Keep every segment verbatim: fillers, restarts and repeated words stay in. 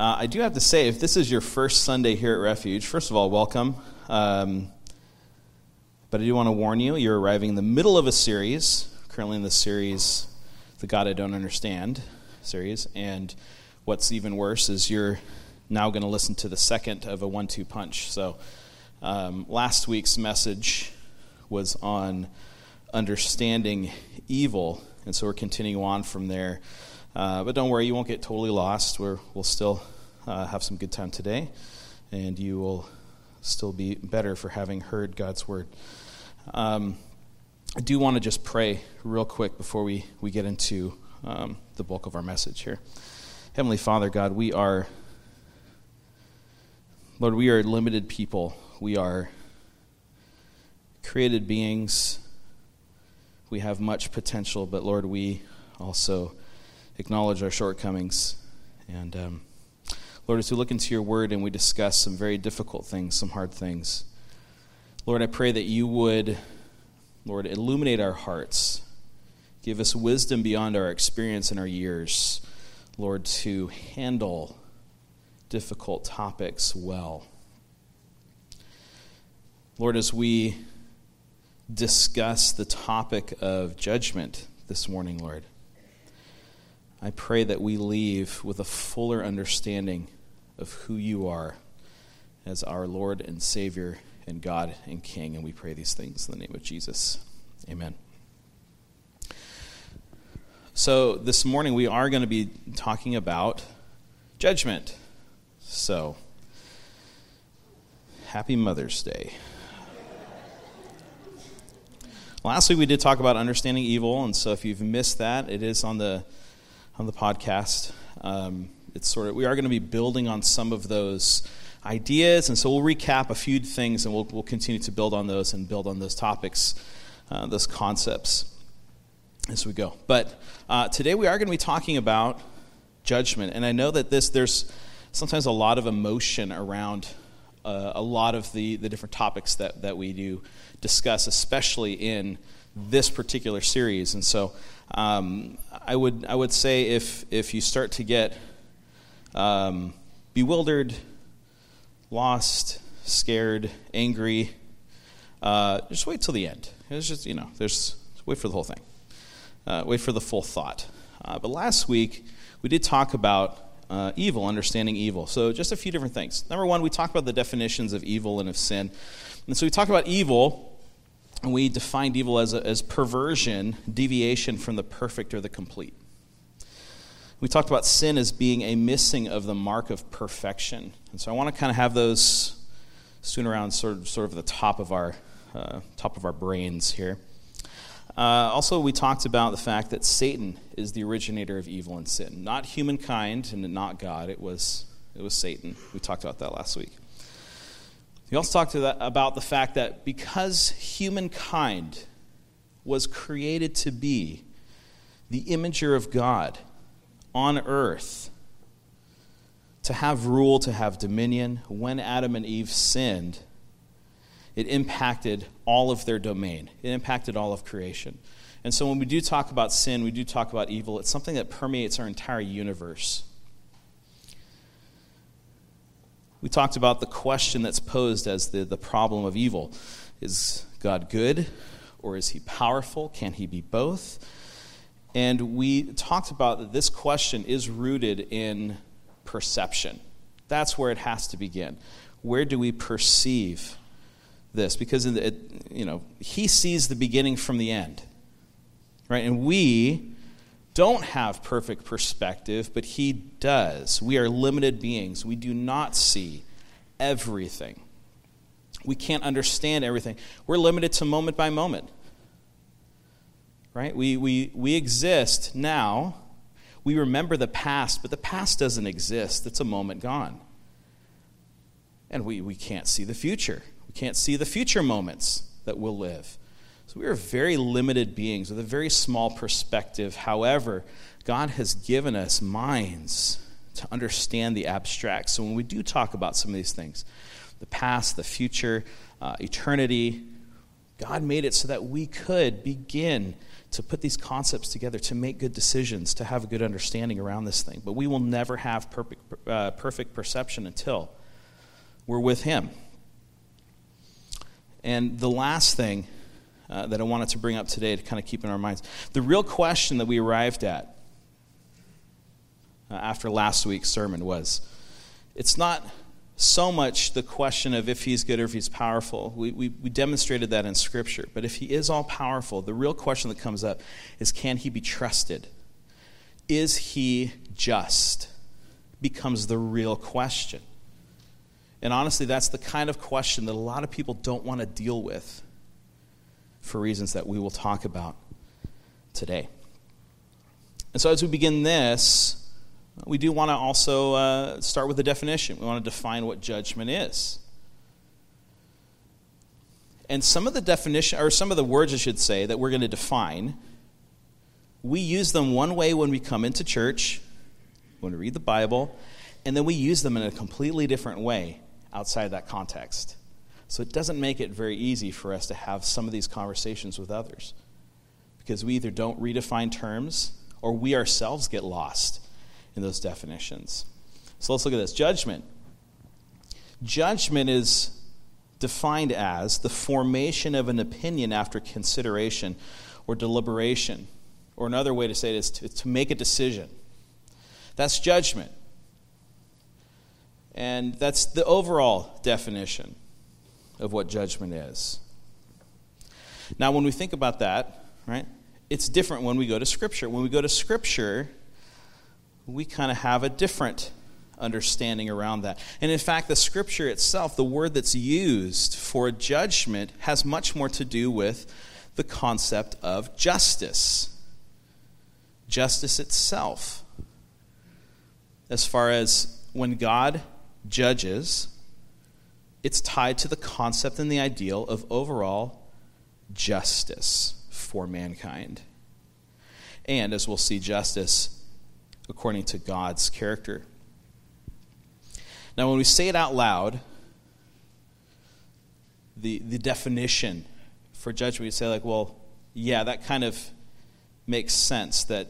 Uh, I do have to say, if this is your first Sunday here at Refuge, first of all, welcome. Um, but I do want to warn you, you're arriving in the middle of a series, currently in the series, the God I Don't Understand series, and what's even worse is you're now going to listen to the second of a one two punch. So um, last week's message was on understanding evil, and so we're continuing on from there. Uh, but don't worry, you won't get totally lost. We're, we'll still uh, have some good time today, and you will still be better for having heard God's word. Um, I do want to just pray real quick before we, we get into um, the bulk of our message here. Heavenly Father, God, we are, Lord, we are limited people. We are created beings. We have much potential, but Lord, we also acknowledge our shortcomings. And um, Lord, as we look into your word and we discuss some very difficult things, some hard things, Lord, I pray that you would, Lord, illuminate our hearts, give us wisdom beyond our experience and our years, Lord, to handle difficult topics well. Lord, as we discuss the topic of judgment this morning, Lord, I pray that we leave with a fuller understanding of who you are as our Lord and Savior and God and King. And we pray these things in the name of Jesus. Amen. So this morning we are going to be talking about judgment. So, happy Mother's Day. Last week we did talk about understanding evil, and so if you've missed that, it is on the on the podcast. Um, it's sort of, we are going to be building on some of those ideas, and so we'll recap a few things, and we'll we'll continue to build on those and build on those topics, uh, those concepts as we go. But uh, today we are going to be talking about judgment, and I know that this there's sometimes a lot of emotion around uh, a lot of the, the different topics that, that we do discuss, especially in this particular series, and so Um, I would I would say if if you start to get um, bewildered, lost, scared, angry, uh, just wait till the end. It's just you know, there's wait for the whole thing, uh, wait for the full thought. Uh, but last week we did talk about uh, evil, understanding evil. So just a few different things. Number one, we talked about the definitions of evil and of sin, and so we talked about evil. And we defined evil as a, as perversion, deviation from the perfect or the complete. We talked about sin as being a missing of the mark of perfection. And so I want to kind of have those soon around sort of, sort of the top of our uh, top of our brains here. Uh, also, we talked about the fact that Satan is the originator of evil and sin, not humankind and not God. It was it was Satan. We talked about that last week. We also talked to that about the fact that because humankind was created to be the imager of God on earth, to have rule, to have dominion, when Adam and Eve sinned, it impacted all of their domain. It impacted all of creation. And so when we do talk about sin, we do talk about evil. It's something that permeates our entire universe. We talked about the question that's posed as the, the problem of evil. Is God good, or is he powerful? Can he be both? And we talked about that this question is rooted in perception. That's where it has to begin. Where do we perceive this? Because in the, it, you know, he sees the beginning from the end, right? And we don't have perfect perspective, but he does. We are limited beings. We do not see everything. We can't understand everything. We're limited to moment by moment, right? We we we exist now. We remember the past, but the past doesn't exist. It's a moment gone. And we, we can't see the future. We can't see the future moments that we'll live. So we are very limited beings with a very small perspective. However, God has given us minds to understand the abstract. So when we do talk about some of these things, the past, the future, uh, eternity, God made it so that we could begin to put these concepts together, to make good decisions, to have a good understanding around this thing. But we will never have perfect, uh, perfect perception until we're with him. And the last thing uh, that I wanted to bring up today to kind of keep in our minds, the real question that we arrived at uh, after last week's sermon was, it's not so much the question of if he's good or if he's powerful. We, we, we demonstrated that in Scripture. But if he is all-powerful, the real question that comes up is, can he be trusted? Is he just? Becomes the real question. And honestly, that's the kind of question that a lot of people don't want to deal with for reasons that we will talk about today. And so as we begin this, we do want to also uh, start with a definition. We want to define what judgment is. And some of the definition, or some of the words, I should say, that we're going to define, we use them one way when we come into church, when we read the Bible, and then we use them in a completely different way outside that context. So it doesn't make it very easy for us to have some of these conversations with others, because we either don't redefine terms or we ourselves get lost in those definitions. So let's look at this. Judgment. Judgment is defined as the formation of an opinion after consideration or deliberation. Or another way to say it is to, to make a decision. That's judgment. And that's the overall definition of what judgment is. Now, when we think about that, right, it's different when we go to Scripture. When we go to Scripture, we kind of have a different understanding around that. And in fact, the Scripture itself, the word that's used for judgment, has much more to do with the concept of justice. Justice itself. As far as when God judges, it's tied to the concept and the ideal of overall justice for mankind. And as we'll see, justice according to God's character. Now, when we say it out loud, the the definition for judgment, we say, like, well, yeah, that kind of makes sense that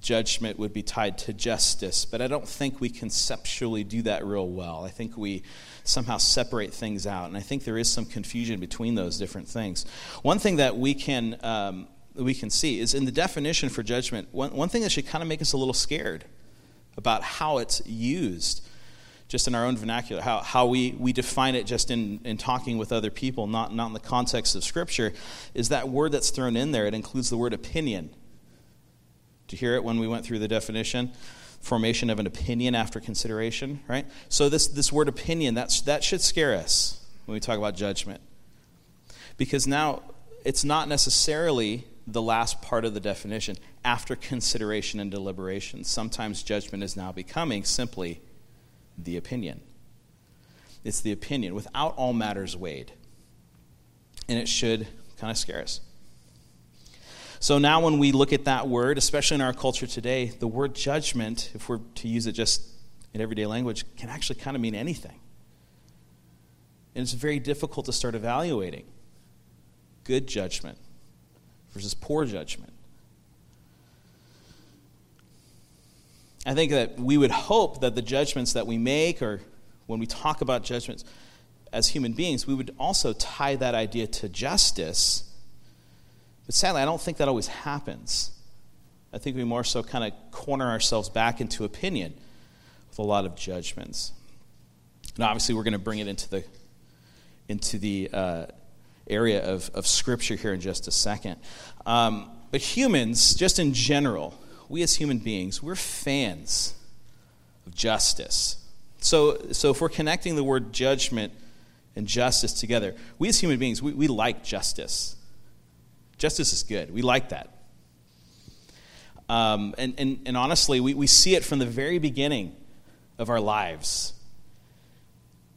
judgment would be tied to justice, but I don't think we conceptually do that real well. I think we somehow separate things out, and I think there is some confusion between those different things. One thing that we can... Um, we can see is in the definition for judgment, one, one thing that should kind of make us a little scared about how it's used just in our own vernacular, how, how we, we define it just in, in talking with other people, not, not in the context of Scripture, is that word that's thrown in there. It includes the word opinion. Did you hear it when we went through the definition? Formation of an opinion after consideration, right? So this, this word opinion, that's, that should scare us when we talk about judgment. Because now it's not necessarily the last part of the definition, after consideration and deliberation. Sometimes judgment is now becoming simply the opinion. It's the opinion without all matters weighed. And it should kind of scare us. So now when we look at that word, especially in our culture today, the word judgment, if we're to use it just in everyday language, can actually kind of mean anything. And it's very difficult to start evaluating good judgment versus poor judgment. I think that we would hope that the judgments that we make, or when we talk about judgments as human beings, we would also tie that idea to justice. But sadly, I don't think that always happens. I think we more so kind of corner ourselves back into opinion with a lot of judgments. And obviously, we're going to bring it into the into the uh, area of, of Scripture here in just a second. Um, but humans, just in general, we as human beings, we're fans of justice. So so if we're connecting the word judgment and justice together, we as human beings, we, we like justice. Justice is good. We like that. Um, and, and, and honestly, we, we see it from the very beginning of our lives.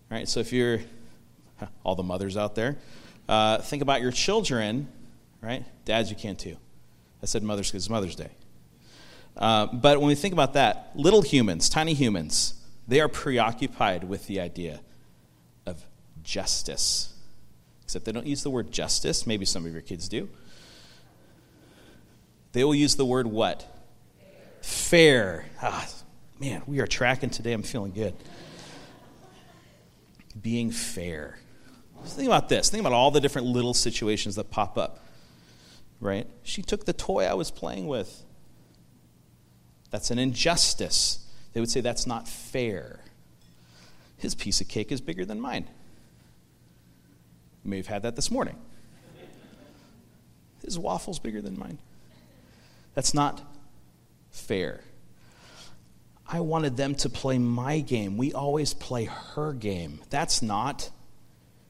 All right, so if you're, all the mothers out there, Uh, think about your children, right? Dads, you can too. I said mothers because it's Mother's Day. Uh, but when we think about that, little humans, tiny humans, they are preoccupied with the idea of justice. Except they don't use the word justice. Maybe some of your kids do. They will use the word what? Fair. Fair. Ah, man, we are tracking today. I'm feeling good. Being fair. Think about this. Think about all the different little situations that pop up, right? She took the toy I was playing with. That's an injustice. They would say that's not fair. His piece of cake is bigger than mine. You may have had that this morning. His waffle's bigger than mine. That's not fair. I wanted them to play my game. We always play her game. That's not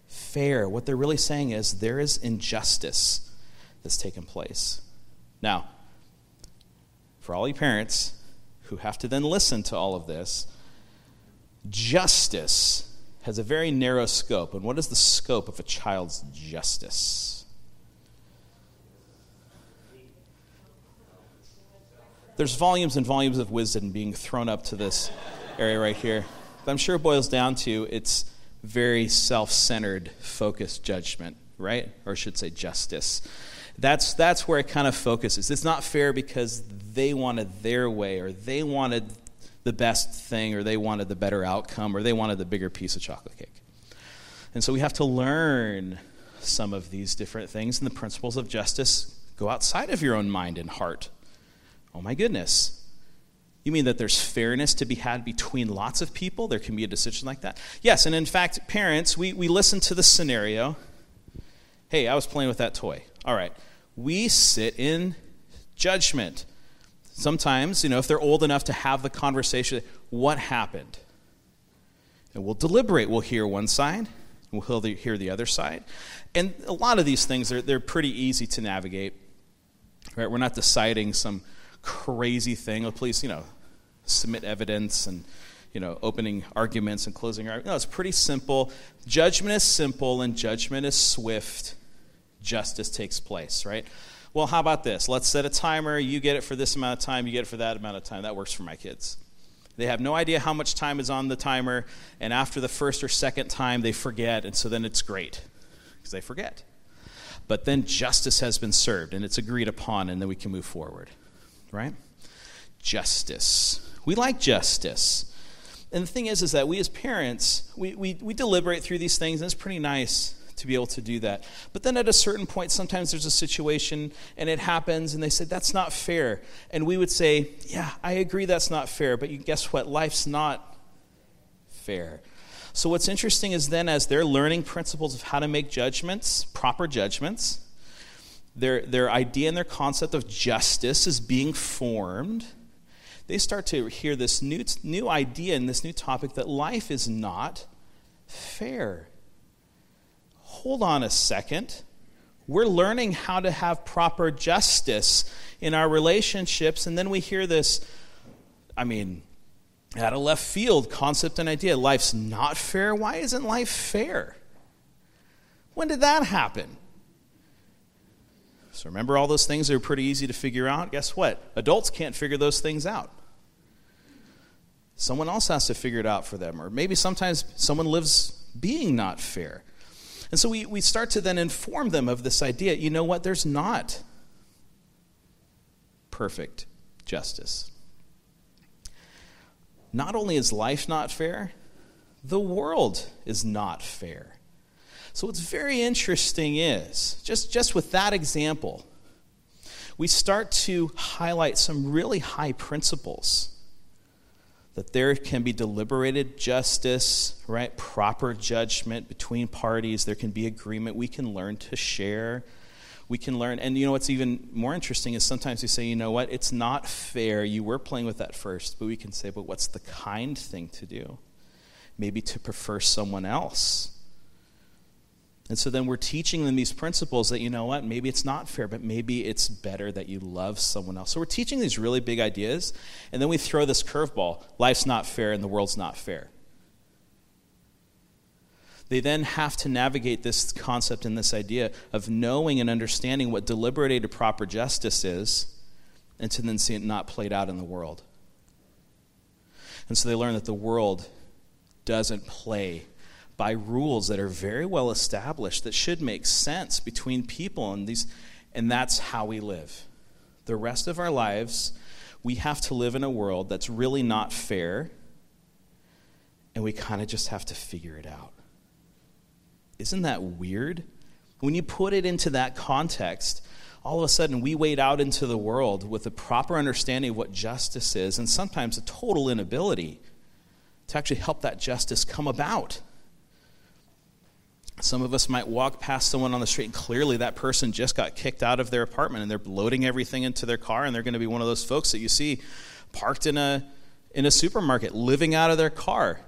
fair. What they're really saying is there is injustice that's taken place. Now, for all you parents who have to then listen to all of this, justice has a very narrow scope. And what is the scope of a child's justice? There's volumes and volumes of wisdom being thrown up to this area right here. But I'm sure it boils down to it's very self-centered, focused judgment, right? Or I should say justice. That's that's where it kind of focuses. It's not fair because they wanted their way, or they wanted the best thing, or they wanted the better outcome, or they wanted the bigger piece of chocolate cake. And so we have to learn some of these different things, and the principles of justice go outside of your own mind and heart. Oh my goodness. You mean that there's fairness to be had between lots of people? There can be a decision like that? Yes, and in fact, parents, we, we listen to the scenario. Hey, I was playing with that toy. All right. We sit in judgment. Sometimes, you know, if they're old enough to have the conversation, what happened? And we'll deliberate. We'll hear one side. We'll hear the other side. And a lot of these things, they're, they're pretty easy to navigate. Right? We're not deciding some crazy thing. Oh, please, you know, submit evidence and, you know, opening arguments and closing arguments. No, it's pretty simple. Judgment is simple and judgment is swift. Justice takes place, right? Well, how about this? Let's set a timer. You get it for this amount of time. You get it for that amount of time. That works for my kids. They have no idea how much time is on the timer, and after the first or second time, they forget, and so then it's great because they forget. But then justice has been served, and it's agreed upon, and then we can move forward. Right? Justice. We like justice. And the thing is, is that we as parents, we, we, we deliberate through these things, and it's pretty nice to be able to do that. But then at a certain point, sometimes there's a situation, and it happens, and they say, that's not fair. And we would say, yeah, I agree that's not fair, but you guess what? Life's not fair. So what's interesting is then as they're learning principles of how to make judgments, proper judgments, Their, their idea and their concept of justice is being formed. They start to hear this new, new idea and this new topic that life is not fair. Hold on a second. We're learning how to have proper justice in our relationships, and then we hear this, I mean, out of left field concept and idea. Life's not fair. Why isn't life fair? When did that happen? So remember, all those things are pretty easy to figure out. Guess what? Adults can't figure those things out. Someone else has to figure it out for them. Or maybe sometimes someone lives being not fair. And so we, we start to then inform them of this idea. You know what? There's not perfect justice. Not only is life not fair, the world is not fair. So what's very interesting is, just, just with that example, we start to highlight some really high principles. That there can be deliberated justice, right? Proper judgment between parties. There can be agreement. We can learn to share. We can learn. And you know what's even more interesting is sometimes we say, you know what? It's not fair. You were playing with that first. But we can say, but what's the kind thing to do? Maybe to prefer someone else. And so then we're teaching them these principles that, you know what, maybe it's not fair, but maybe it's better that you love someone else. So we're teaching these really big ideas, and then we throw this curveball. Life's not fair and the world's not fair. They then have to navigate this concept and this idea of knowing and understanding what deliberated proper justice is, and to then see it not played out in the world. And so they learn that the world doesn't play by rules that are very well established that should make sense between people, and these, and that's how we live. the rest of our lives, we have to live in a world that's really not fair, and we kind of just have to figure it out. Isn't that weird? When you put it into that context, all of a sudden we wade out into the world with a proper understanding of what justice is, and sometimes a total inability to actually help that justice come about. Some of us might walk past someone on the street, and clearly that person just got kicked out of their apartment, and they're loading everything into their car, and they're going to be one of those folks that you see parked in a in a supermarket, living out of their car.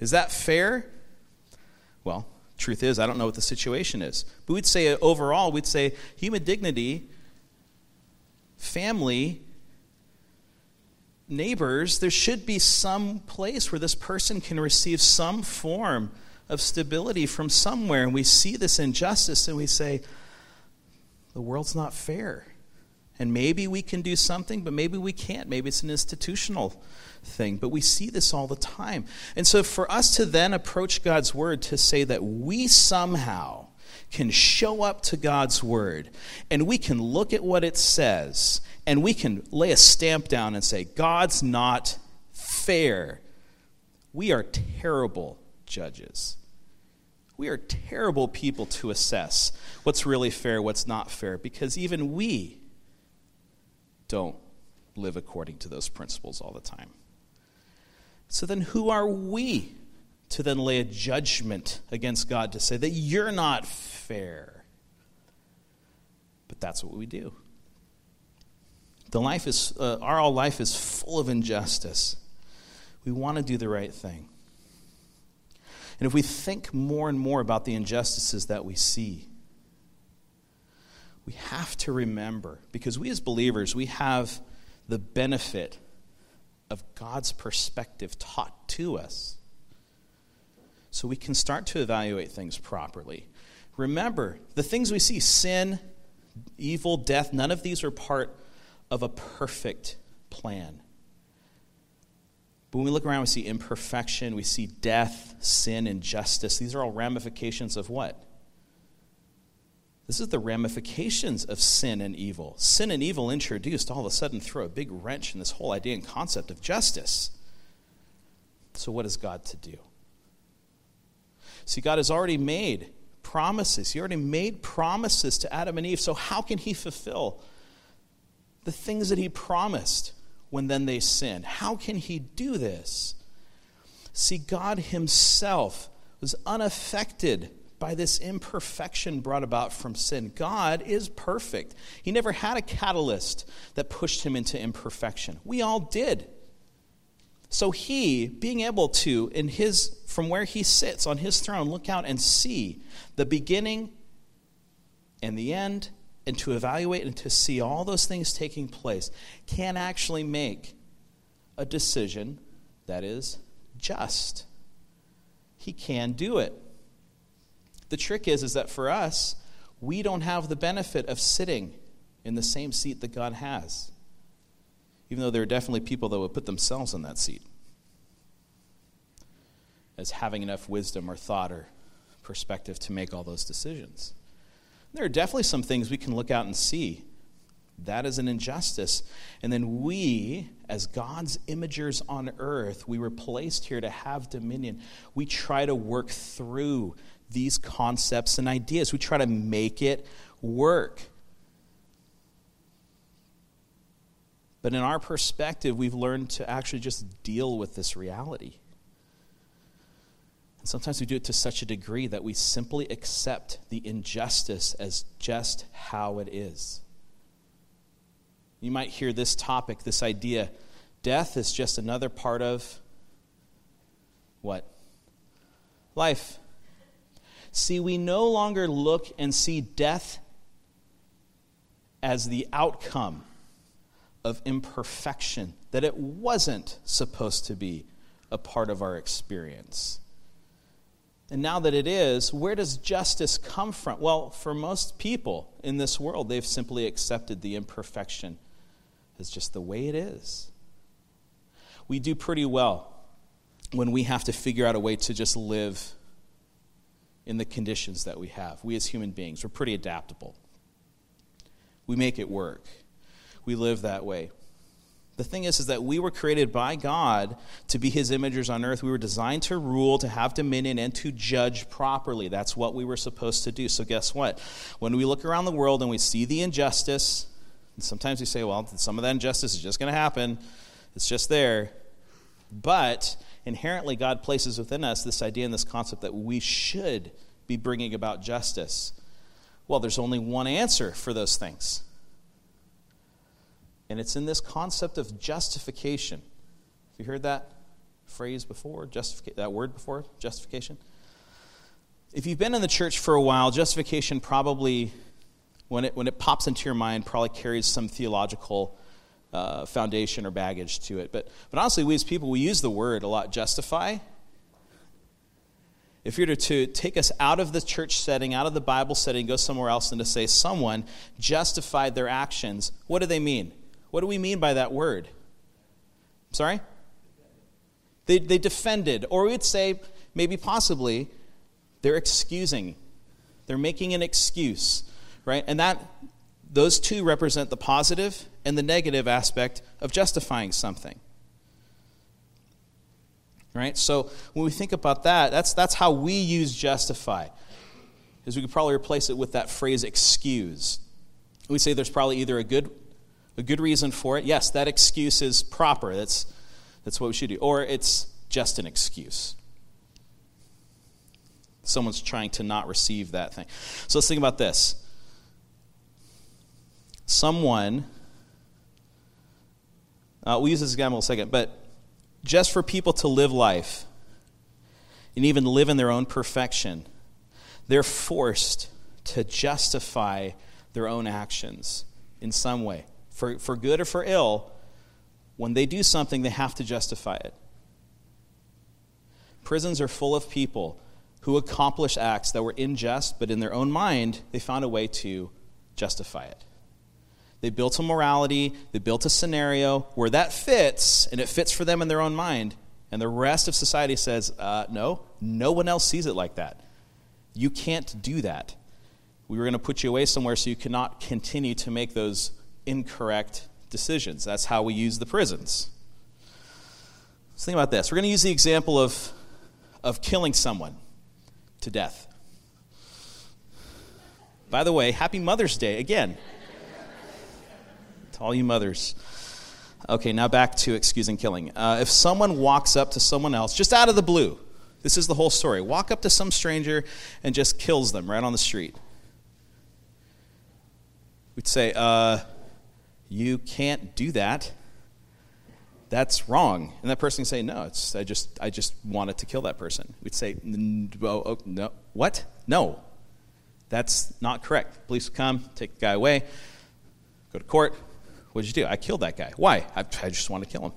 Is that fair? Well, truth is, I don't know what the situation is. But we'd say overall, we'd say human dignity, family, neighbors, there should be some place where this person can receive some form of stability from somewhere. And we see this injustice and we say, the world's not fair. And maybe we can do something, but maybe we can't. Maybe it's an institutional thing. But we see this all the time. And so for us to then approach God's word to say that we somehow can show up to God's word and we can look at what it says and we can lay a stamp down and say, God's not fair. We are terrible judges. We are terrible people to assess what's really fair, what's not fair, because even we don't live according to those principles all the time. So then who are we to then lay a judgment against God to say that you're not fair? But that's what we do. The life is, uh, our all life is full of injustice. We want to do the right thing. And if we think more and more about the injustices that we see, we have to remember, because we as believers, we have the benefit of God's perspective taught to us. So we can start to evaluate things properly. Remember, the things we see, sin, evil, death, none of these are part of a perfect plan. But when we look around, we see imperfection, we see death, sin, injustice. These are all ramifications of what? This is the ramifications of sin and evil. Sin and evil introduced all of a sudden throw a big wrench in this whole idea and concept of justice. So what is God to do? See, God has already made promises. He already made promises to Adam and Eve. So how can he fulfill the things that he promised when then they sinned? How can he do this? See, God himself was unaffected by this imperfection brought about from sin. God is perfect. He never had a catalyst that pushed him into imperfection. We all did. So he, being able to, in his, from where he sits on his throne, look out and see the beginning and the end, and to evaluate and to see all those things taking place, can actually make a decision that is just. He can do it. The trick is, is that for us, we don't have the benefit of sitting in the same seat that God has, even though there are definitely people that would put themselves in that seat as having enough wisdom or thought or perspective to make all those decisions. There are definitely some things we can look out and see. That is an injustice. And then we, as God's imagers on earth, we were placed here to have dominion. We try to work through these concepts and ideas. We try to make it work. But in our perspective, we've learned to actually just deal with this reality. And sometimes we do it to such a degree that we simply accept the injustice as just how it is. You might hear this topic, this idea, death is just another part of what? Life. See, we no longer look and see death as the outcome of imperfection, that it wasn't supposed to be a part of our experience. And now that it is, where does justice come from? Well, for most people in this world, they've simply accepted the imperfection as just the way it is. We do pretty well when we have to figure out a way to just live in the conditions that we have. We as human beings, we're pretty adaptable. We make it work. we live that way. The thing is, is that we were created by God to be his imagers on earth. We were designed to rule, to have dominion, and to judge properly. That's what we were supposed to do. So guess what? When we look around the world and we see the injustice, and sometimes we say, well, some of that injustice is just going to happen. It's just there. But inherently, God places within us this idea and this concept that we should be bringing about justice. Well, there's only one answer for those things. And it's in this concept of justification. Have you heard that phrase before? Justific- that word before? Justification? If you've been in the church for a while, justification probably, when it when it pops into your mind, probably carries some theological uh, foundation or baggage to it. But but honestly, we as people, we use the word a lot, justify. If you're to, to take us out of the church setting, out of the Bible setting, go somewhere else, and to say someone justified their actions, what do they mean? What do we mean by that word? Sorry? They, they defended, or we'd say, maybe possibly, they're excusing. They're making an excuse, right? And that those two represent the positive and the negative aspect of justifying something, right? So when we think about that, that's that's how we use justify, is we could probably replace it with that phrase excuse. We say there's probably either a good... a good reason for it. Yes, that excuse is proper. That's that's what we should do. Or it's just an excuse. Someone's trying to not receive that thing. So let's think about this. Someone, uh, we'll use this example in a second, but just for people to live life and even live in their own perfection, they're forced to justify their own actions in some way. For, for good or for ill, when they do something, they have to justify it. Prisons are full of people who accomplish acts that were unjust, but in their own mind, they found a way to justify it. They built a morality, they built a scenario where that fits, and it fits for them in their own mind, and the rest of society says, uh, no, no one else sees it like that. You can't do that. We were going to put you away somewhere so you cannot continue to make those incorrect decisions. That's how we use the prisons. Let's think about this. We're going to use the example of, of killing someone to death. By the way, happy Mother's Day again to all you mothers. Okay, now back to excusing killing. Uh, if someone walks up to someone else, just out of the blue, this is the whole story, walk up to some stranger and just kills them right on the street. We'd say, uh... you can't do that. That's wrong. And that person can say, no, it's I just I just wanted to kill that person. We'd say, oh, oh, no, what? No, that's not correct. Police would come, take the guy away, go to court. What did you do? I killed that guy. Why? I, I just wanted to kill him.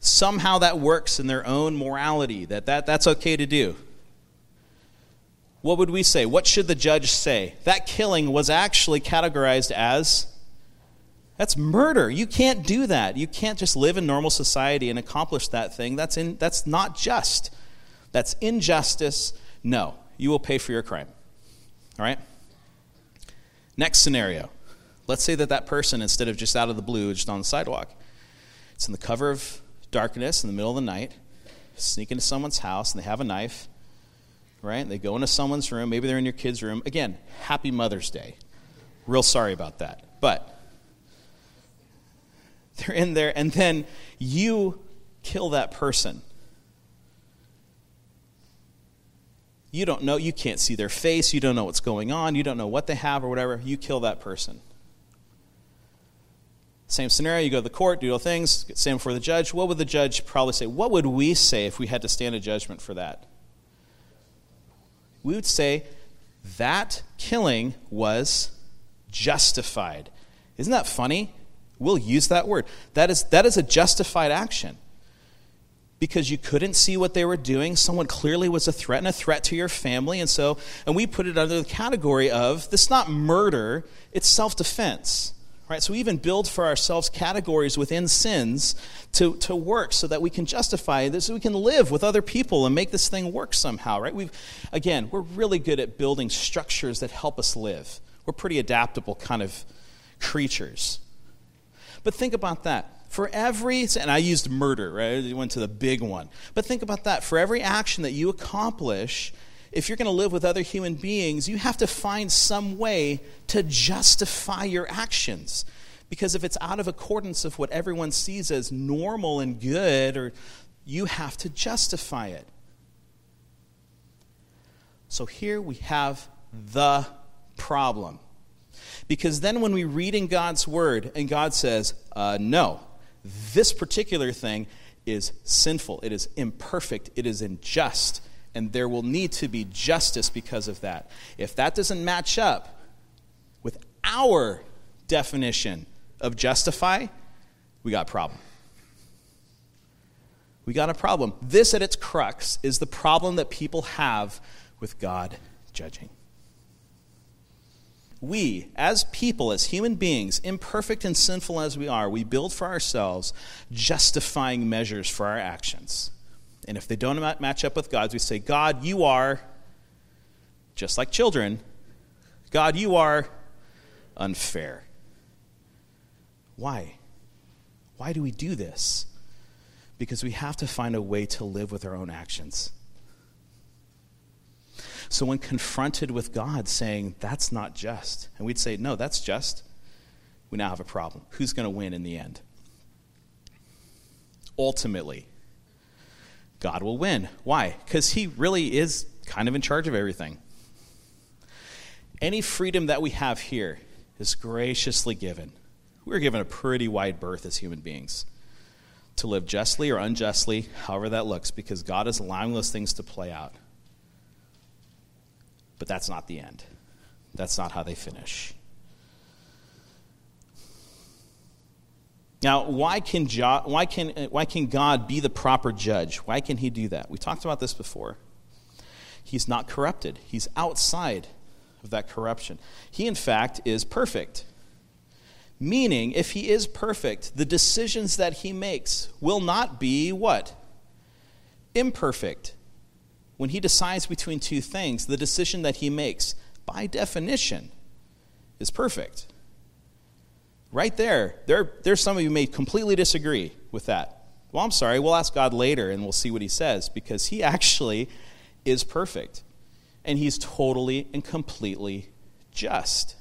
Somehow that works in their own morality, that, that that's okay to do. What would we say? What should the judge say? That killing was actually categorized as... that's murder. You can't do that. You can't just live in normal society and accomplish that thing. That's in, that's not just. That's injustice. No, you will pay for your crime. All right? Next scenario. Let's say that that person, instead of just out of the blue, just on the sidewalk, it's in the cover of darkness in the middle of the night, sneak into someone's house, and they have a knife, right? And they go into someone's room. Maybe they're in your kid's room. Again, happy Mother's Day. Real sorry about that. But... they're in there, and then you kill that person. You don't know. You can't see their face. You don't know what's going on. You don't know what they have or whatever. You kill that person. Same scenario. You go to the court, do all things, get same before the judge. What would the judge probably say? What would we say if we had to stand a judgment for that? We would say that killing was justified. Isn't that funny? We'll use that word. That is that is a justified action. Because you couldn't see what they were doing. Someone clearly was a threat and a threat to your family. And so, and we put it under the category of, this is not murder, it's self-defense. Right? So we even build for ourselves categories within sins to, to work so that we can justify this, so we can live with other people and make this thing work somehow. Right? We've again, we're really good at building structures that help us live. We're pretty adaptable kind of creatures. But think about that. For every, and I used murder, right? I went to the big one. But think about that. For every action that you accomplish, if you're going to live with other human beings, you have to find some way to justify your actions. Because if it's out of accordance of what everyone sees as normal and good, or you have to justify it. So here we have the problem. Because then when we read in God's word and God says, uh, no, this particular thing is sinful, it is imperfect, it is unjust, and there will need to be justice because of that. If that doesn't match up with our definition of justify, we got a problem. We got a problem. This at its crux is the problem that people have with God judging. We, as people, as human beings, imperfect and sinful as we are, we build for ourselves justifying measures for our actions. And if they don't match up with God's, we say, God, you are, just like children, God, you are unfair. Why? Why do we do this? Because we have to find a way to live with our own actions. So when confronted with God saying, that's not just, and we'd say, no, that's just, we now have a problem. Who's going to win in the end? Ultimately, God will win. Why? Because he really is kind of in charge of everything. Any freedom that we have here is graciously given. We're given a pretty wide berth as human beings to live justly or unjustly, however that looks, because God is allowing those things to play out. But that's not the end. That's not how they finish. Now, why can jo- why can why can God be the proper judge? Why can he do that? We talked about this before. He's not corrupted. He's outside of that corruption. He, in fact, is perfect. Meaning, if he is perfect, the decisions that he makes will not be what? Imperfect. When he decides between two things, the decision that he makes, by definition, is perfect. Right there, there, there's some of you may completely disagree with that. Well, I'm sorry, we'll ask God later and we'll see what he says, because he actually is perfect. And he's totally and completely just.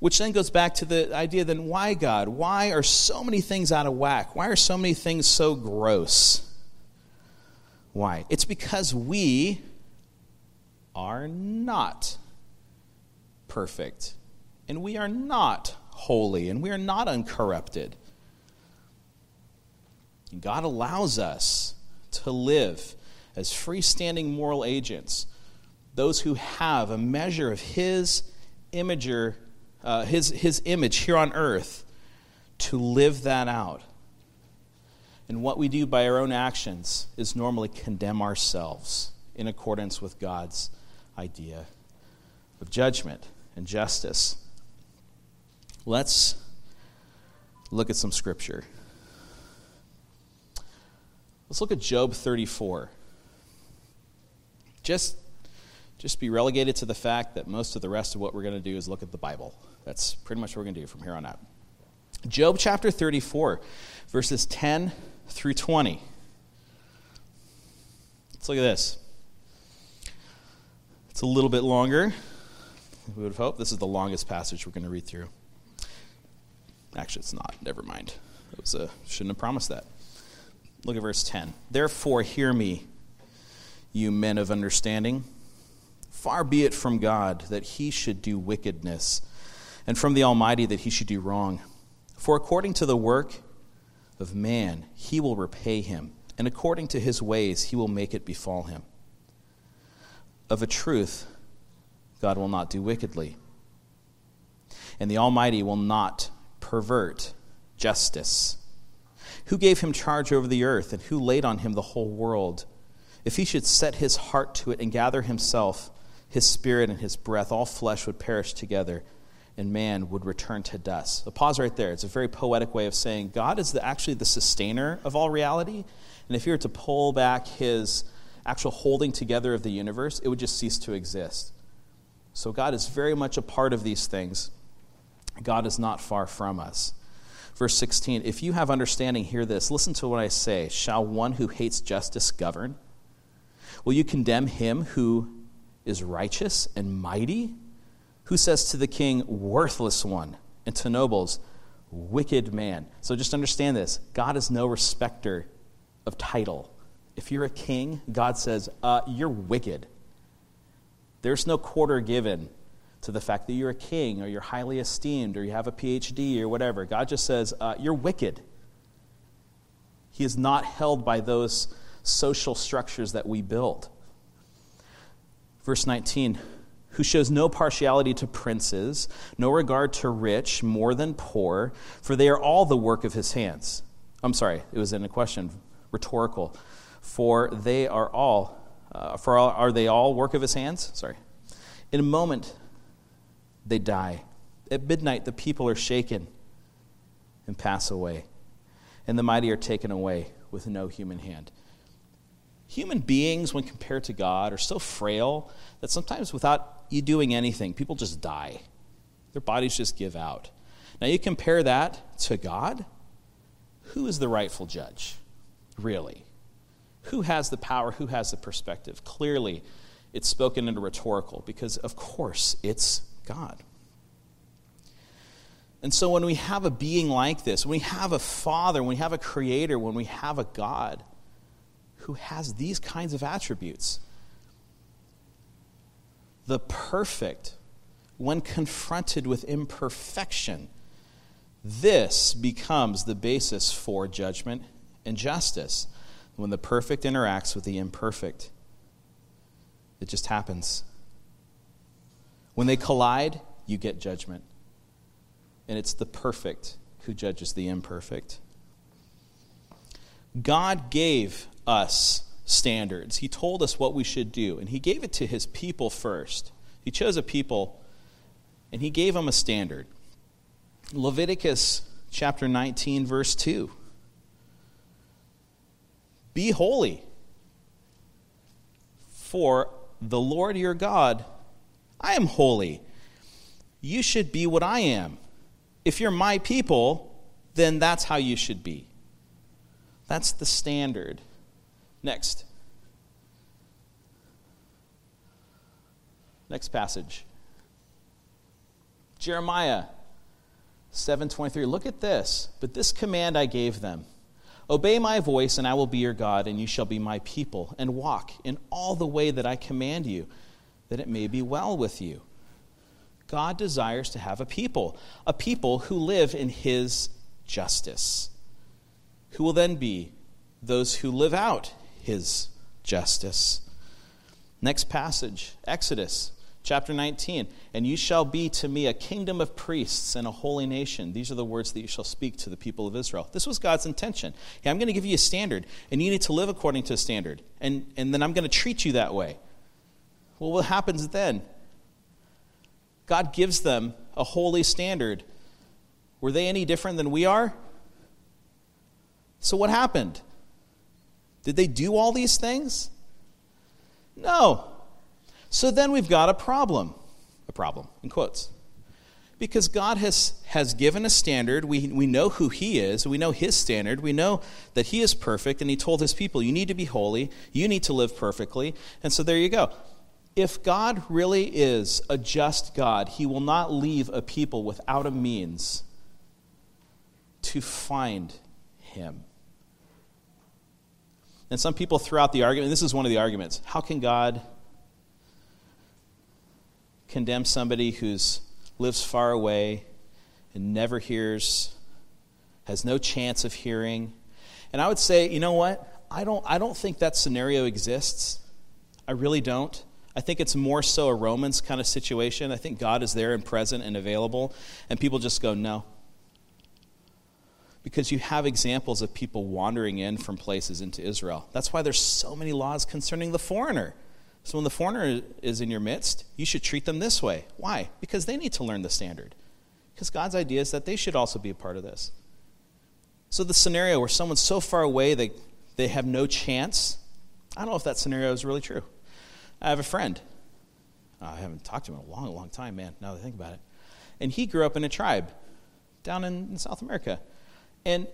Which then goes back to the idea, then, why God? Why are so many things out of whack? Why are so many things so gross? Why? It's because we are not perfect, and we are not holy, and we are not uncorrupted. And God allows us to live as freestanding moral agents, those who have a measure of His imager, uh, His His image here on earth, to live that out. And what we do by our own actions is normally condemn ourselves in accordance with God's idea of judgment and justice. Let's look at some scripture. Let's look at Job thirty-four. Just, just be relegated to the fact that most of the rest of what we're going to do is look at the Bible. That's pretty much what we're going to do from here on out. Job chapter thirty-four, verses ten through twenty. Let's look at this. It's a little bit longer, we would hope. This is the longest passage we're going to read through. Actually, it's not. Never mind. That was a, shouldn't have promised that. Look at verse ten. Therefore, hear me, you men of understanding. Far be it from God that he should do wickedness, and from the Almighty that he should do wrong. For according to the work of man, he will repay him, and according to his ways, he will make it befall him. Of a truth, God will not do wickedly, and the Almighty will not pervert justice. Who gave him charge over the earth, and who laid on him the whole world? If he should set his heart to it and gather himself, his spirit and his breath, all flesh would perish together, and man would return to dust. So pause right there. It's a very poetic way of saying God is the, actually the sustainer of all reality. And if you were to pull back his actual holding together of the universe, it would just cease to exist. So God is very much a part of these things. God is not far from us. Verse sixteen, if you have understanding, hear this. Listen to what I say. Shall one who hates justice govern? Will you condemn him who is righteous and mighty? Who says to the king, worthless one, and to nobles, wicked man? So just understand this. God is no respecter of title. If you're a king, God says, uh, you're wicked. There's no quarter given to the fact that you're a king or you're highly esteemed or you have a P H D or whatever. God just says, uh, you're wicked. He is not held by those social structures that we build. Verse nineteen, who shows no partiality to princes, no regard to rich more than poor, for they are all the work of his hands. I'm sorry, it was in a question, rhetorical. For they are all, uh, for all, are they all work of his hands? Sorry. In a moment, they die. At midnight, the people are shaken and pass away, and the mighty are taken away with no human hand. Human beings, when compared to God, are so frail that sometimes without you doing anything, people just die. Their bodies just give out. Now, you compare that to God, who is the rightful judge, really? Who has the power? Who has the perspective? Clearly, it's spoken in a rhetorical because, of course, it's God. And so when we have a being like this, when we have a Father, when we have a Creator, when we have a God who has these kinds of attributes, the perfect, when confronted with imperfection, this becomes the basis for judgment and justice. When the perfect interacts with the imperfect, it just happens. When they collide, you get judgment. And it's the perfect who judges the imperfect. God gave us standards. He told us what we should do, and he gave it to his people first. He chose a people, and he gave them a standard. Leviticus chapter nineteen, verse two. Be holy, for the Lord your God, I am holy. You should be what I am. If you're my people, then that's how you should be. That's the standard. Next. Next passage. Jeremiah seven twenty-three. Look at this. But this command I gave them. Obey my voice, and I will be your God, and you shall be my people, and walk in all the way that I command you, that it may be well with you. God desires to have a people, a people who live in his justice, who will then be those who live out his justice. Next passage, Exodus chapter nineteen. And you shall be to me a kingdom of priests and a holy nation. These are the words that you shall speak to the people of Israel. This was God's intention. Hey, I'm going to give you a standard, and you need to live according to a standard. And, and then I'm going to treat you that way. Well, what happens then? God gives them a holy standard. Were they any different than we are? So what happened? Did they do all these things? No. So then we've got a problem, a problem, in quotes. Because God has, has given a standard. We, we know who he is. We know his standard. We know that he is perfect, and he told his people, you need to be holy. You need to live perfectly. And so there you go. If God really is a just God, he will not leave a people without a means to find him. And some people throw out the argument, and this is one of the arguments, how can God condemn somebody who lives far away and never hears, has no chance of hearing? And I would say, you know what? I don't I don't think that scenario exists. I really don't. I think it's more so a Romans kind of situation. I think God is there and present and available, and people just go, no. Because you have examples of people wandering in from places into Israel. That's why there's so many laws concerning the foreigner. So when the foreigner is in your midst, you should treat them this way. Why? Because they need to learn the standard. Because God's idea is that they should also be a part of this. So the scenario where someone's so far away they, they have no chance, I don't know if that scenario is really true. I have a friend. I haven't talked to him in a long, long time, man, now that I think about it. And he grew up in a tribe down in South America. and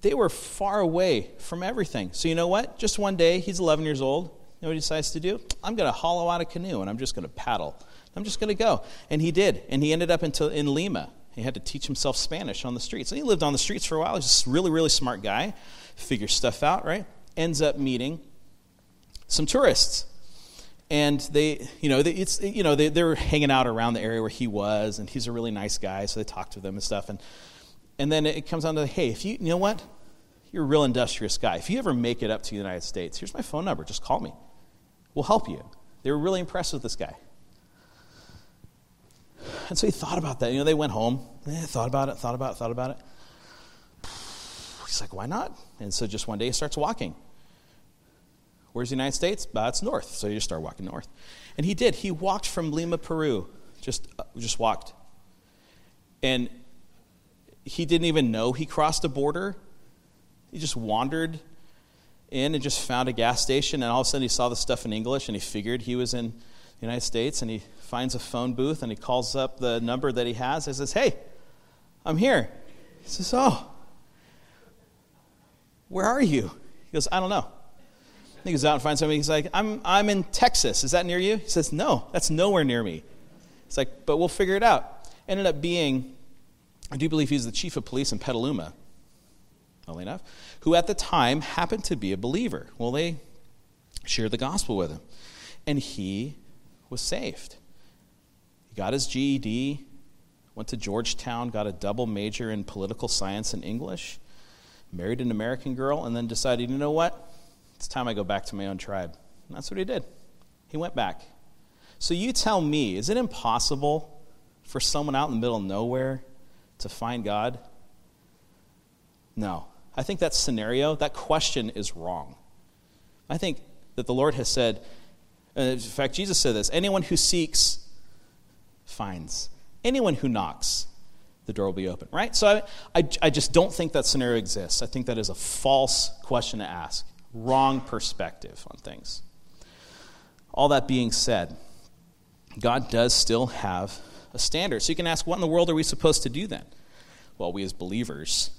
they were far away from everything. So you know what? Just one day, he's eleven years old. You know what he decides to do? I'm going to hollow out a canoe, and I'm just going to paddle. I'm just going to go. And he did. And he ended up into, in Lima. He had to teach himself Spanish on the streets. And he lived on the streets for a while. He's a really, really smart guy. Figures stuff out, right? Ends up meeting some tourists. And they, you know, they, it's, you know, they, they were hanging out around the area where he was, and he's a really nice guy, so they talked to them and stuff. And and then it comes down to, hey, if you, you know what? You're a real industrious guy. If you ever make it up to the United States, here's my phone number. Just call me. We'll help you. They were really impressed with this guy. And so he thought about that. You know, they went home. Eh, thought about it, thought about it, thought about it. He's like, why not? And so just one day he starts walking. Where's the United States? Bah, it's north. So you just start walking north. And he did. He walked from Lima, Peru. Just, uh, just walked. And he didn't even know he crossed a border. He just wandered in and just found a gas station. And all of a sudden he saw the stuff in English, and he figured he was in the United States, and he finds a phone booth, and he calls up the number that he has. He says, hey, I'm here. He says, oh, where are you? He goes, I don't know. He goes out and finds somebody. He's like, I'm I'm in Texas. Is that near you? He says, no, that's nowhere near me. It's like, but we'll figure it out. Ended up being, I do believe he's the chief of police in Petaluma, oddly enough, who at the time happened to be a believer. Well, they shared the gospel with him, and he was saved. He got his G E D, went to Georgetown, got a double major in political science and English, married an American girl, and then decided, you know what? It's time I go back to my own tribe. And that's what he did. He went back. So you tell me, is it impossible for someone out in the middle of nowhere to find God? No. I think that scenario, that question is wrong. I think that the Lord has said, in fact, Jesus said this, anyone who seeks finds. Anyone who knocks, the door will be open, right? So I, I, I just don't think that scenario exists. I think that is a false question to ask. Wrong perspective on things. All that being said, God does still have a standard. So you can ask, what in the world are we supposed to do then? Well, we as believers,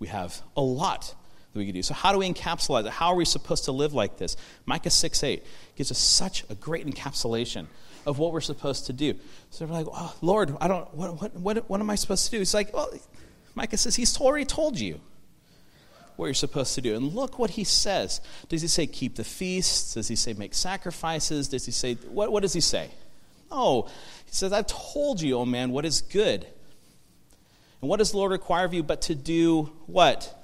we have a lot that we can do. So how do we encapsulate it? How are we supposed to live like this? Micah six eight gives us such a great encapsulation of what we're supposed to do. So we're like, oh, Lord, I don't. What, what, what, what am I supposed to do? It's like, well, Micah says, he's already told you what you're supposed to do. And look what he says. Does he say keep the feasts? Does he say make sacrifices? Does he say, what, what does he say? No. He says, I've told you, oh man, what is good. And what does the Lord require of you but to do what?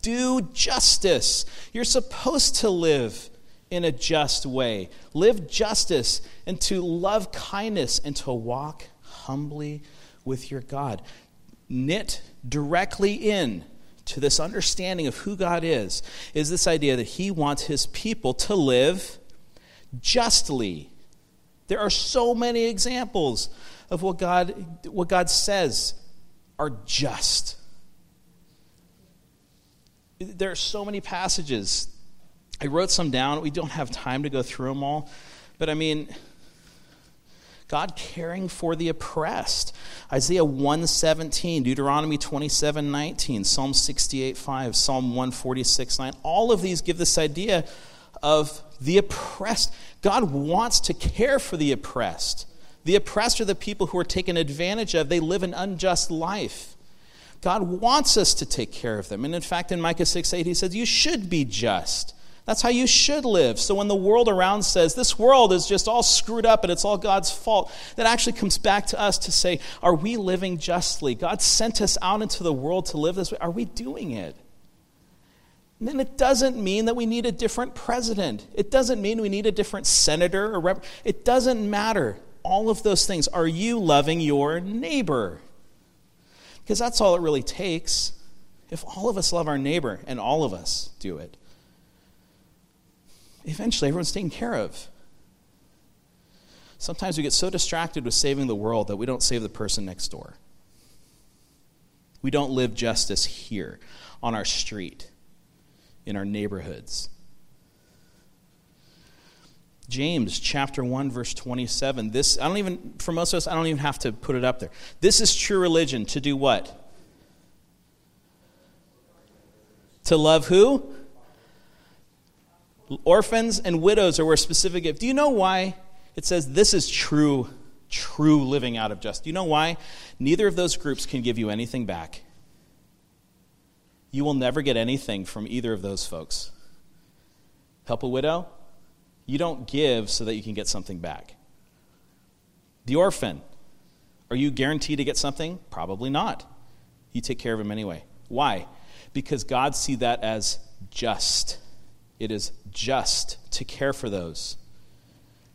Do justice. You're supposed to live in a just way. Live justice and to love kindness and to walk humbly with your God. Knit directly in to this understanding of who God is, is this idea that he wants his people to live justly. There are so many examples of what God, what God says are just. There are so many passages. I wrote some down. We don't have time to go through them all. But I mean, God caring for the oppressed. Isaiah one seventeen, Deuteronomy twenty-seven nineteen, Psalm sixty-eight five, Psalm one forty-six nine. All of these give this idea of the oppressed. God wants to care for the oppressed. The oppressed are the people who are taken advantage of. They live an unjust life. God wants us to take care of them. And in fact, in Micah six eight, he says, you should be just. That's how you should live. So when the world around says, this world is just all screwed up and it's all God's fault, that actually comes back to us to say, are we living justly? God sent us out into the world to live this way. Are we doing it? And then it doesn't mean that we need a different president. It doesn't mean we need a different senator or rep. It doesn't matter. All of those things. Are you loving your neighbor? Because that's all it really takes. If all of us love our neighbor and all of us do it, eventually, everyone's taken care of. Sometimes we get so distracted with saving the world that we don't save the person next door. We don't live justice here, on our street, in our neighborhoods. James chapter one, verse twenty-seven. This, I don't even, for most of us, I don't even have to put it up there. This is true religion, to do what? to love who? Orphans and widows are where specific gifts. Do you know why it says this is true, true living out of justice? Do you know why? Neither of those groups can give you anything back. You will never get anything from either of those folks. Help a widow? You don't give so that you can get something back. The orphan, are you guaranteed to get something? Probably not. You take care of him anyway. Why? Because God sees that as just. It is just to care for those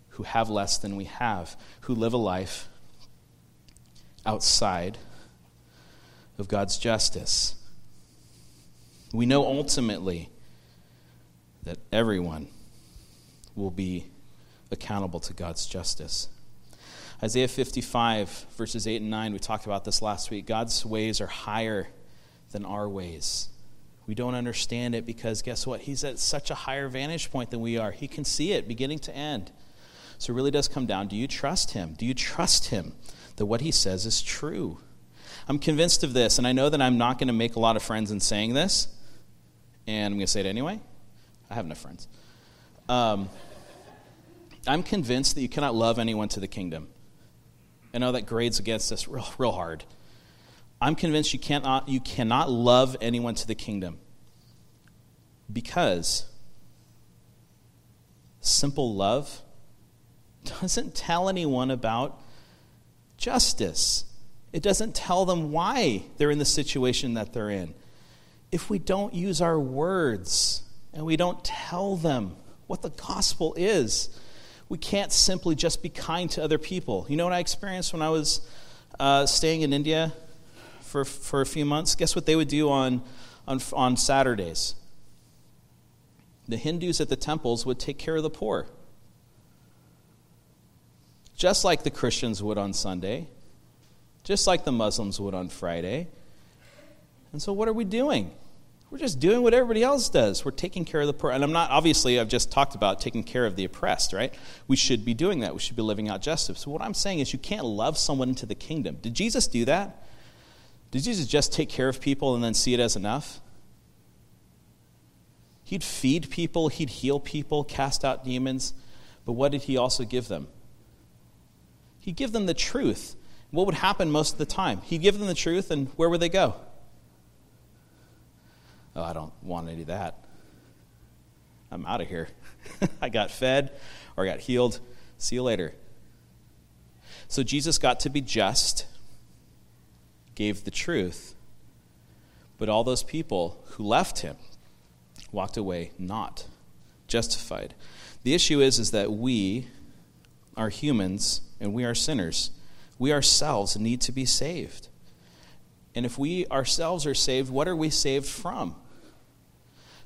who have less than we have, who live a life outside of God's justice. We know ultimately that everyone will be accountable to God's justice. Isaiah fifty-five, verses eight and nine, we talked about this last week. God's ways are higher than our ways. We don't understand it because, guess what? He's at such a higher vantage point than we are. He can see it beginning to end. So it really does come down, do you trust him? Do you trust him that what he says is true? I'm convinced of this, and I know that I'm not going to make a lot of friends in saying this, and I'm going to say it anyway. I have enough friends. Um, I'm convinced that you cannot love anyone to the kingdom. I know that grades against us real, real hard. I'm convinced you cannot, you cannot love anyone to the kingdom because simple love doesn't tell anyone about justice. It doesn't tell them why they're in the situation that they're in. If we don't use our words and we don't tell them what the gospel is, we can't simply just be kind to other people. You know what I experienced when I was uh, staying in India for for a few months? Guess what they would do on, on on Saturdays? The Hindus at the temples would take care of the poor, just like the Christians would on Sunday, just like the Muslims would on Friday. And so what are we doing? We're just doing what everybody else does. We're taking care of the poor. And I'm not, obviously, I've just talked about taking care of the oppressed, right? We should be doing that. We should be living out justice. So what I'm saying is you can't love someone into the kingdom. Did Jesus do that? Did Jesus just take care of people and then see it as enough? He'd feed people. He'd heal people, cast out demons. But what did he also give them? He'd give them the truth. What would happen most of the time? He'd give them the truth, and where would they go? Oh, I don't want to do that. I'm out of here. I got fed or I got healed. See you later. So Jesus got to be just, gave the truth, but all those people who left him walked away not justified. The issue is, is that we are humans and we are sinners. We ourselves need to be saved. And if we ourselves are saved, what are we saved from?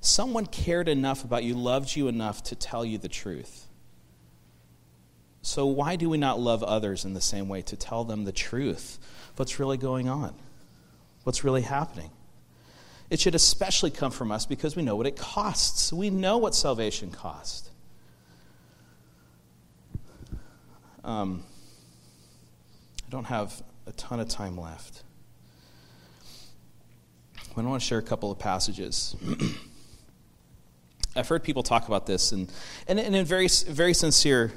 Someone cared enough about you, loved you enough to tell you the truth. So why do we not love others in the same way, to tell them the truth? What's really going on? What's really happening? It should especially come from us because we know what it costs. We know what salvation costs. Um, I don't have a ton of time left. I want to share a couple of passages. I've heard people talk about this, and, and, and in very very sincere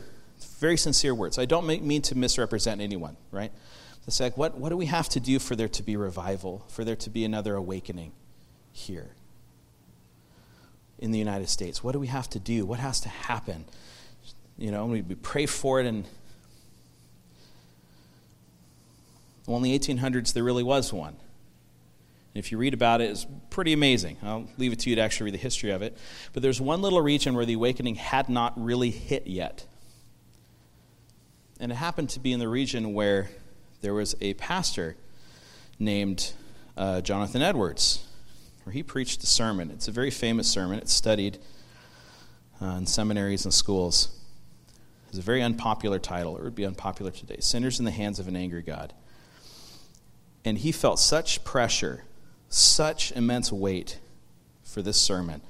very sincere words. I don't mean to misrepresent anyone, right? It's like, what, what do we have to do for there to be revival, for there to be another awakening here in the United States? What do we have to do? What has to happen? You know, we pray for it, and well, in the eighteen hundreds, there really was one. If you read about it, it's pretty amazing. I'll leave it to you to actually read the history of it. But there's one little region where the awakening had not really hit yet. And it happened to be in the region where there was a pastor named uh, Jonathan Edwards, where he preached a sermon. It's a very famous sermon. It's studied uh, in seminaries and schools. It's a very unpopular title. It would be unpopular today. Sinners in the Hands of an Angry God. And he felt such pressure, such immense weight for this sermon.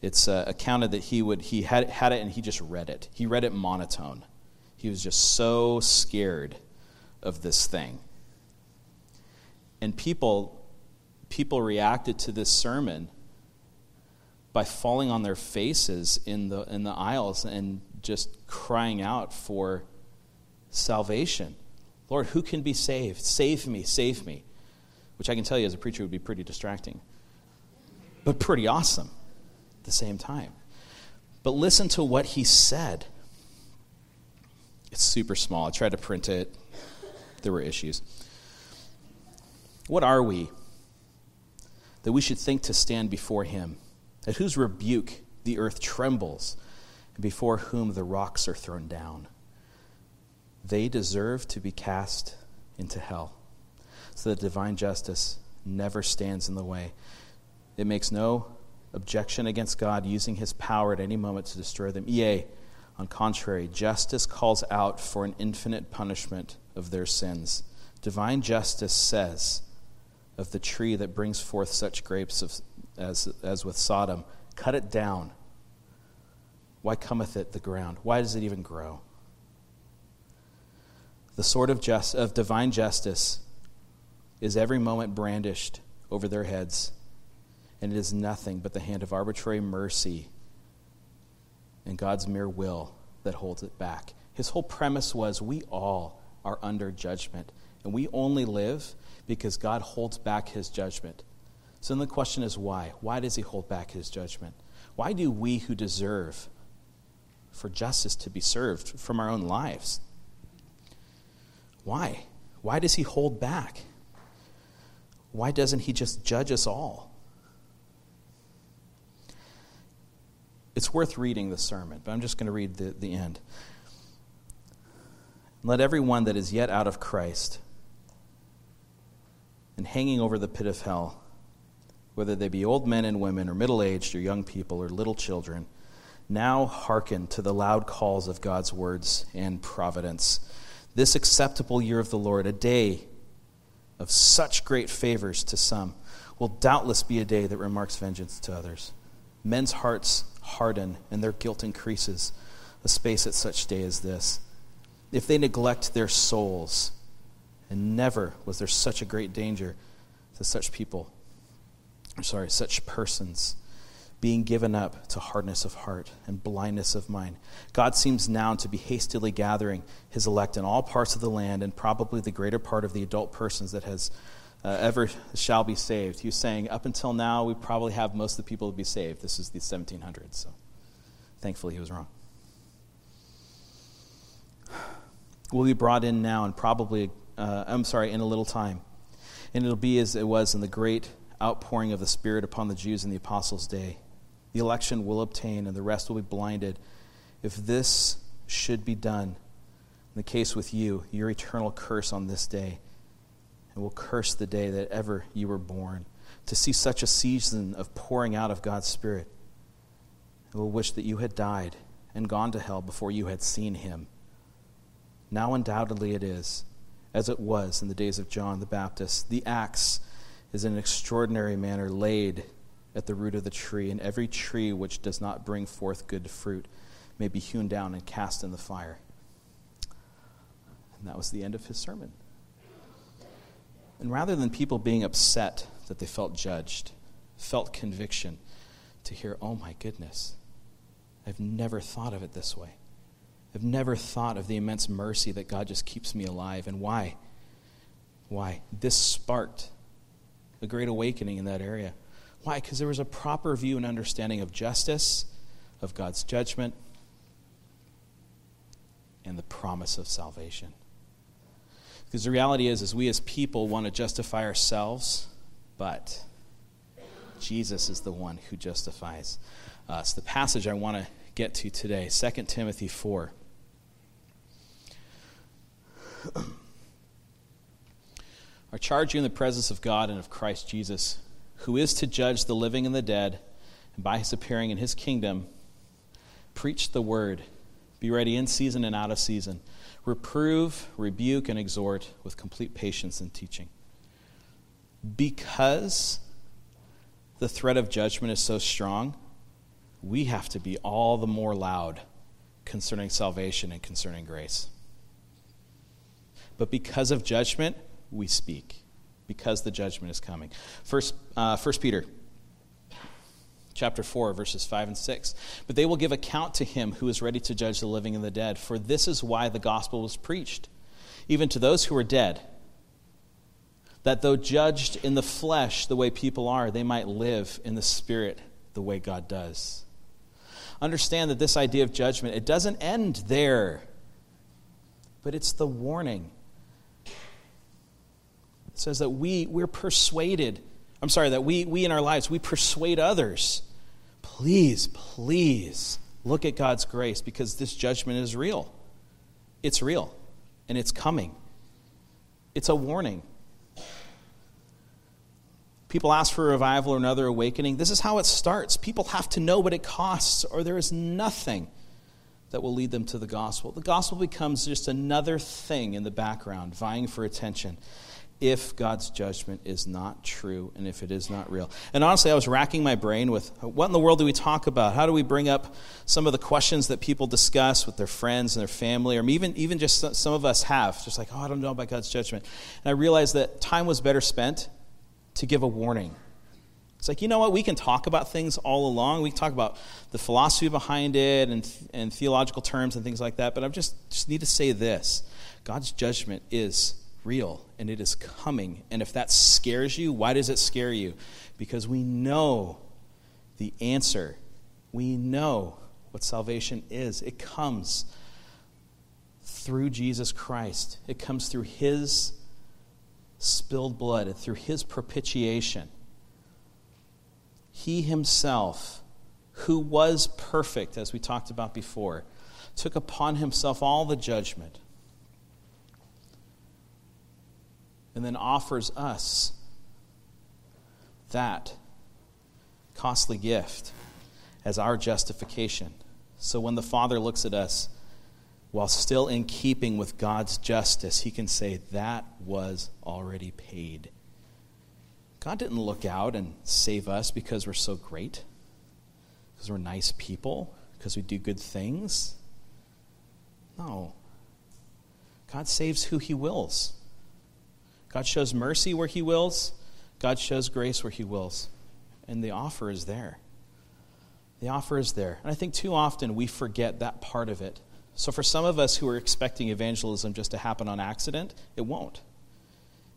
It's uh, accounted that he would he had had it and he just read it. He read it monotone. He was just so scared of this thing. And people people reacted to this sermon by falling on their faces in the in the aisles and just crying out for salvation. Lord, who can be saved? Save me, save me. Which I can tell you as a preacher would be pretty distracting, but pretty awesome at the same time. But listen to what he said. It's super small. I tried to print it. There were issues. What are we that we should think to stand before him, at whose rebuke the earth trembles, and before whom the rocks are thrown down? They deserve to be cast into hell, so that divine justice never stands in the way. It makes no objection against God, using his power at any moment to destroy them. Yea, on contrary, justice calls out for an infinite punishment of their sins. Divine justice says of the tree that brings forth such grapes of, as, as with Sodom, cut it down. Why cometh it the ground? Why does it even grow? The sword of, just, of divine justice is every moment brandished over their heads, and it is nothing but the hand of arbitrary mercy and God's mere will that holds it back. His whole premise was we all are under judgment, and we only live because God holds back his judgment. So then the question is why? Why does he hold back his judgment? Why do we who deserve for justice to be served from our own lives? Why? Why does he hold back? Why doesn't he just judge us all? It's worth reading the sermon, but I'm just going to read the, the end. Let everyone that is yet out of Christ and hanging over the pit of hell, whether they be old men and women or middle-aged or young people or little children, now hearken to the loud calls of God's words and providence. This acceptable year of the Lord, a day of such great favors to some, will doubtless be a day that remarks vengeance to others. Men's hearts harden, and their guilt increases a space at such day as this. If they neglect their souls, and never was there such a great danger to such people, or sorry, such persons, being given up to hardness of heart and blindness of mind. God seems now to be hastily gathering his elect in all parts of the land, and probably the greater part of the adult persons that has uh, ever shall be saved. He was saying, up until now, we probably have most of the people to be saved. This is the seventeen hundreds, so thankfully he was wrong. Will be brought in now, and probably, uh, I'm sorry, in a little time. And it'll be as it was in the great outpouring of the Spirit upon the Jews in the apostles' day. The election will obtain, and the rest will be blinded. If this should be done, in the case with you, your eternal curse on this day, and will curse the day that ever you were born, to see such a season of pouring out of God's Spirit, and will wish that you had died and gone to hell before you had seen him. Now undoubtedly it is, as it was in the days of John the Baptist. The axe is in an extraordinary manner laid at the root of the tree, and every tree which does not bring forth good fruit may be hewn down and cast in the fire. And that was the end of his sermon. And rather than people being upset that they felt judged, felt conviction, to hear, oh my goodness, I've never thought of it this way. I've never thought of the immense mercy that God just keeps me alive. And why? Why? This sparked a great awakening in that area. Why? Because there was a proper view and understanding of justice, of God's judgment, and the promise of salvation. Because the reality is, is we as people want to justify ourselves, but Jesus is the one who justifies us. The passage I want to get to today, Second Timothy four. I charge you in the presence of God and of Christ Jesus, who is to judge the living and the dead, and by his appearing in his kingdom, preach the word. Be ready in season and out of season. Reprove, rebuke, and exhort with complete patience and teaching. Because the threat of judgment is so strong, we have to be all the more loud concerning salvation and concerning grace. But because of judgment, we speak, because the judgment is coming. First, uh, First Peter chapter four, verses five and six. But they will give account to him who is ready to judge the living and the dead, for this is why the gospel was preached, even to those who are dead, that though judged in the flesh the way people are, they might live in the spirit the way God does. Understand that this idea of judgment, it doesn't end there, but it's the warning. It says that we, we're persuaded, I'm sorry, that we, we in our lives, we persuade others. Please, please look at God's grace, because this judgment is real. It's real, and it's coming. It's a warning. People ask for a revival or another awakening. This is how it starts. People have to know what it costs, or there is nothing that will lead them to the gospel. The gospel becomes just another thing in the background, vying for attention, if God's judgment is not true and if it is not real. And honestly, I was racking my brain with, what in the world do we talk about? How do we bring up some of the questions that people discuss with their friends and their family, or even, even just some of us have, just like, oh, I don't know about God's judgment. And I realized that time was better spent to give a warning. It's like, you know what, we can talk about things all along. We can talk about the philosophy behind it and and theological terms and things like that, but I just, just need to say this. God's judgment is real, and it is coming. And if that scares you, why does it scare you? Because we know the answer. We know what salvation is. It comes through Jesus Christ. It comes through his spilled blood and through his propitiation. He himself, who was perfect, as we talked about before, took upon himself all the judgment, and then offers us that costly gift as our justification. So when the Father looks at us, while still in keeping with God's justice, he can say, that was already paid. God didn't look out and save us because we're so great, because we're nice people, because we do good things. No. God saves who he wills. God shows mercy where he wills. God shows grace where he wills. And the offer is there. The offer is there. And I think too often we forget that part of it. So for some of us who are expecting evangelism just to happen on accident, it won't.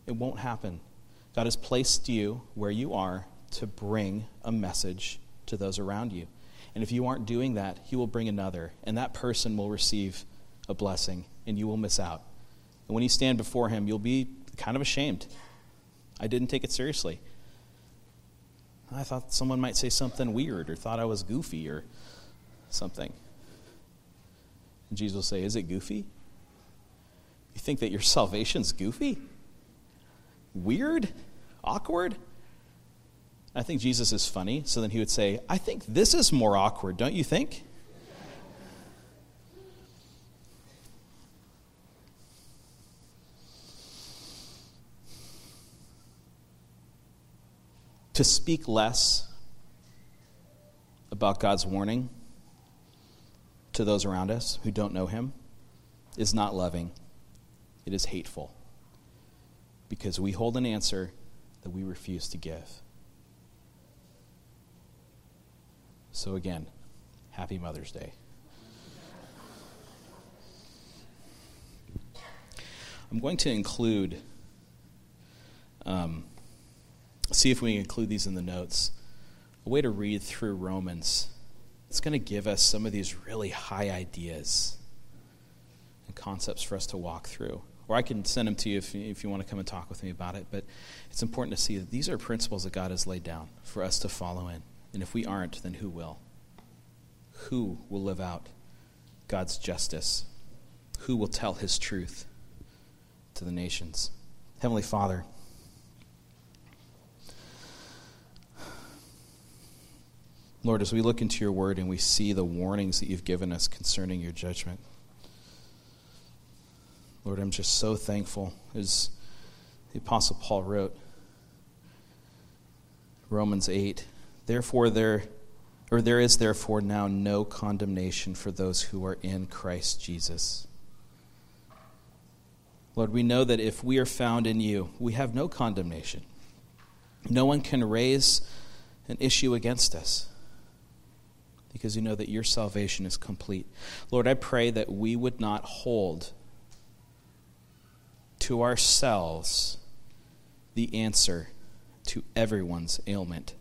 It won't happen. God has placed you where you are to bring a message to those around you. And if you aren't doing that, he will bring another. And that person will receive a blessing, and you will miss out. And when you stand before him, you'll be kind of ashamed. I didn't take it seriously. I thought someone might say something weird, or thought I was goofy or something. And Jesus will say, is it goofy? You think that your salvation's goofy? Weird? Awkward? I think Jesus is funny, so then he would say, I think this is more awkward, don't you think? To speak less about God's warning to those around us who don't know him is not loving. It is hateful, because we hold an answer that we refuse to give. So again, happy Mother's Day. I'm going to include... Um, see if we can include these in the notes, a way to read through Romans. It's going to give us some of these really high ideas and concepts for us to walk through. Or I can send them to you if, if you want to come and talk with me about it. But it's important to see that these are principles that God has laid down for us to follow in. And if we aren't, then who will? Who will live out God's justice? Who will tell his truth to the nations? Heavenly Father, Lord, as we look into your word and we see the warnings that you've given us concerning your judgment, Lord, I'm just so thankful. As the Apostle Paul wrote, Romans eight, therefore there, or there is therefore now no condemnation for those who are in Christ Jesus. Lord, we know that if we are found in you, we have no condemnation. No one can raise an issue against us. because we know that your salvation is complete. Lord, I pray that we would not hold to ourselves the answer to everyone's ailment.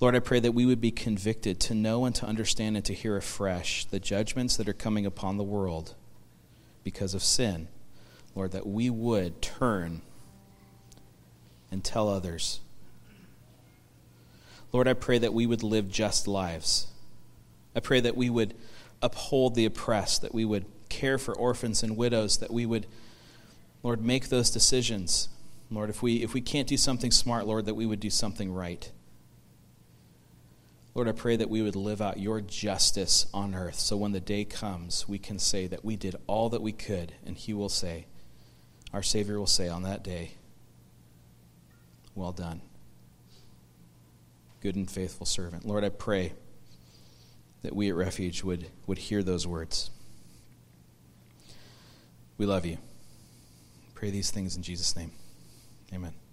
Lord, I pray that we would be convicted to know and to understand and to hear afresh the judgments that are coming upon the world because of sin. Lord, that we would turn and tell others. Lord, I pray that we would live just lives. I pray that we would uphold the oppressed, that we would care for orphans and widows, that we would, Lord, make those decisions. Lord, if we if we can't do something smart, Lord, that we would do something right. Lord, I pray that we would live out your justice on earth, so when the day comes, we can say that we did all that we could, and he will say, our Savior will say on that day, well done, good and faithful servant. Lord, I pray that we at Refuge would, would hear those words. We love you. Pray these things in Jesus' name. Amen.